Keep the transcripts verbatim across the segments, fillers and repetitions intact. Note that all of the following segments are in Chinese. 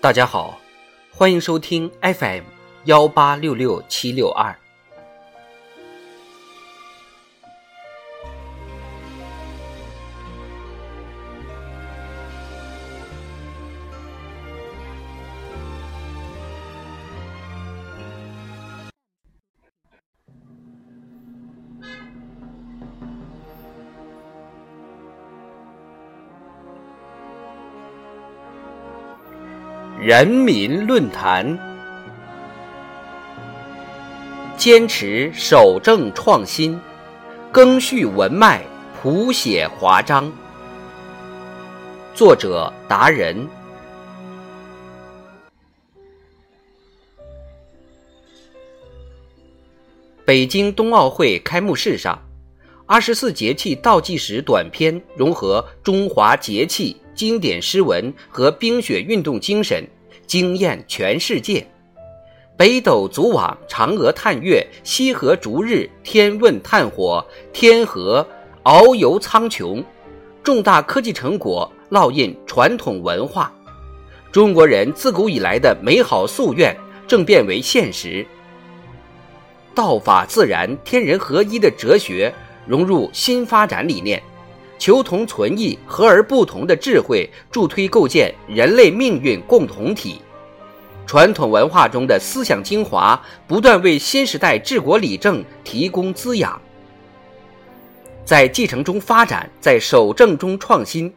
大家好，欢迎收听 F M 一八六六七六二。人民论坛，坚持守正创新，赓续文脉，谱写华章。作者达人。北京冬奥会开幕式上，二十四节气倒计时短片融合中华节气、经典诗文和冰雪运动精神，惊艳全世界。北斗组网，嫦娥探月，西河逐日，天问探火，天河遨游苍穹，重大科技成果烙印传统文化。中国人自古以来的美好夙愿正变为现实。道法自然、天人合一的哲学融入新发展理念，求同存异、和而不同的智慧助推构建人类命运共同体。传统文化中的思想精华不断为新时代治国理政提供滋养。在继承中发展，在守正中创新，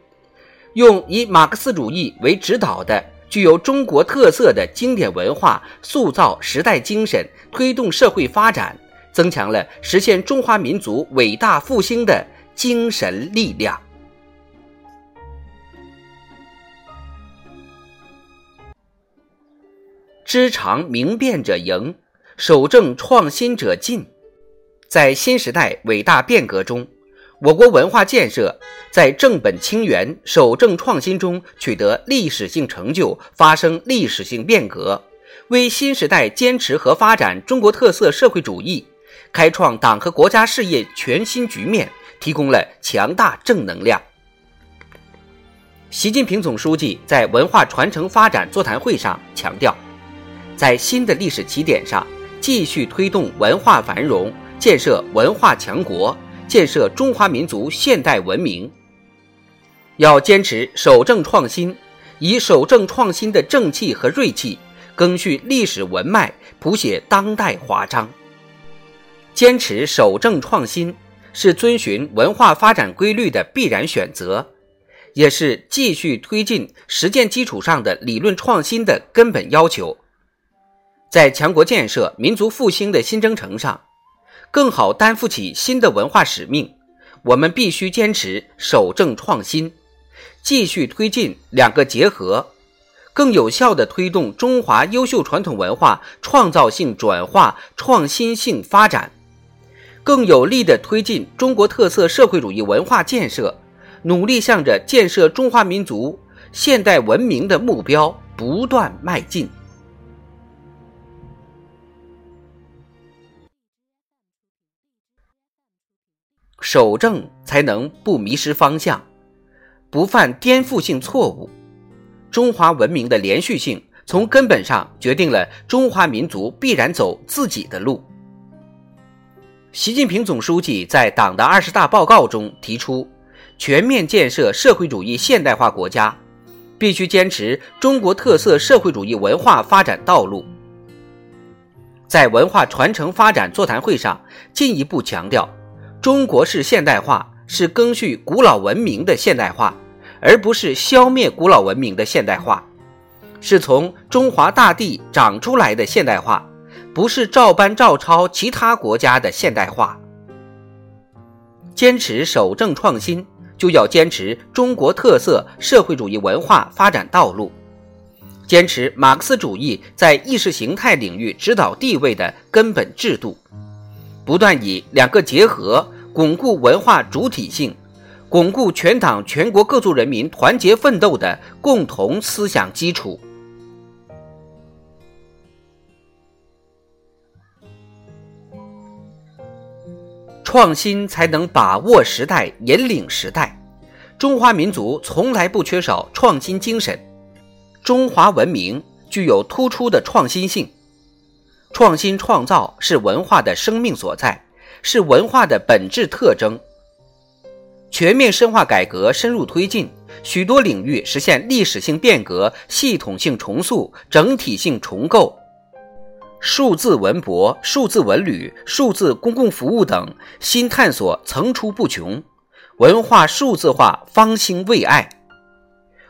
用以马克思主义为指导的具有中国特色的经典文化塑造时代精神，推动社会发展，增强了实现中华民族伟大复兴的精神力量。知常明辨者赢，守正创新者进。在新时代伟大变革中，我国文化建设在正本清源、守正创新中取得历史性成就，发生历史性变革，为新时代坚持和发展中国特色社会主义、开创党和国家事业全新局面提供了强大正能量。习近平总书记在文化传承发展座谈会上强调，在新的历史起点上，继续推动文化繁荣，建设文化强国，建设中华民族现代文明。要坚持守正创新，以守正创新的正气和锐气，赓续历史文脉，谱写当代华章。坚持守正创新是遵循文化发展规律的必然选择，也是继续推进实践基础上的理论创新的根本要求。在强国建设、民族复兴的新征程上，更好担负起新的文化使命，我们必须坚持守正创新，继续推进两个结合，更有效地推动中华优秀传统文化创造性转化、创新性发展，更有力地推进中国特色社会主义文化建设，努力向着建设中华民族现代文明的目标不断迈进。守正才能不迷失方向，不犯颠覆性错误。中华文明的连续性从根本上决定了中华民族必然走自己的路。习近平总书记在党的二十大报告中提出，全面建设社会主义现代化国家，必须坚持中国特色社会主义文化发展道路。在文化传承发展座谈会上，进一步强调，中国式现代化是赓续古老文明的现代化，而不是消灭古老文明的现代化，是从中华大地长出来的现代化，不是照搬照抄其他国家的现代化。坚持守正创新，就要坚持中国特色社会主义文化发展道路，坚持马克思主义在意识形态领域指导地位的根本制度，不断以两个结合，巩固文化主体性，巩固全党全国各族人民团结奋斗的共同思想基础。创新才能把握时代，引领时代。中华民族从来不缺少创新精神，中华文明具有突出的创新性。创新创造是文化的生命所在，是文化的本质特征。全面深化改革深入推进，许多领域实现历史性变革、系统性重塑、整体性重构。数字文博、数字文旅、数字公共服务等新探索层出不穷，文化数字化方兴未艾。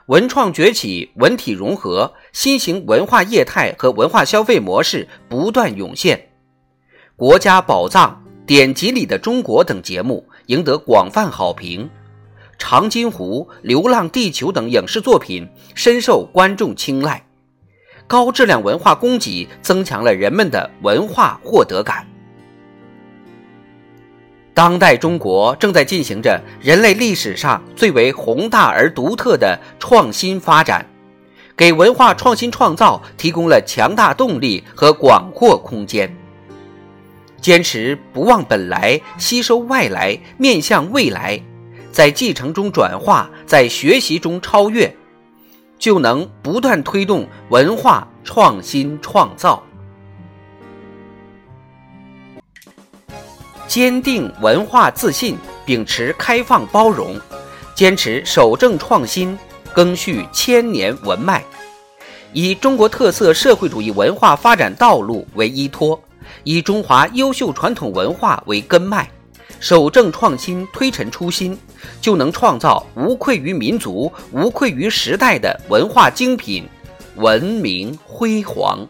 文创崛起，文体融合，新型文化业态和文化消费模式不断涌现。国家宝藏、典籍里的中国等节目赢得广泛好评，长津湖、流浪地球等影视作品深受观众青睐。高质量文化供给增强了人们的文化获得感。当代中国正在进行着人类历史上最为宏大而独特的创新发展，给文化创新创造提供了强大动力和广阔空间。坚持不忘本来，吸收外来，面向未来，在继承中转化，在学习中超越，就能不断推动文化创新创造。坚定文化自信，秉持开放包容，坚持守正创新，赓续千年文脉，以中国特色社会主义文化发展道路为依托，以中华优秀传统文化为根脉，守正创新，推陈出新，就能创造无愧于民族、无愧于时代的文化精品，文明辉煌。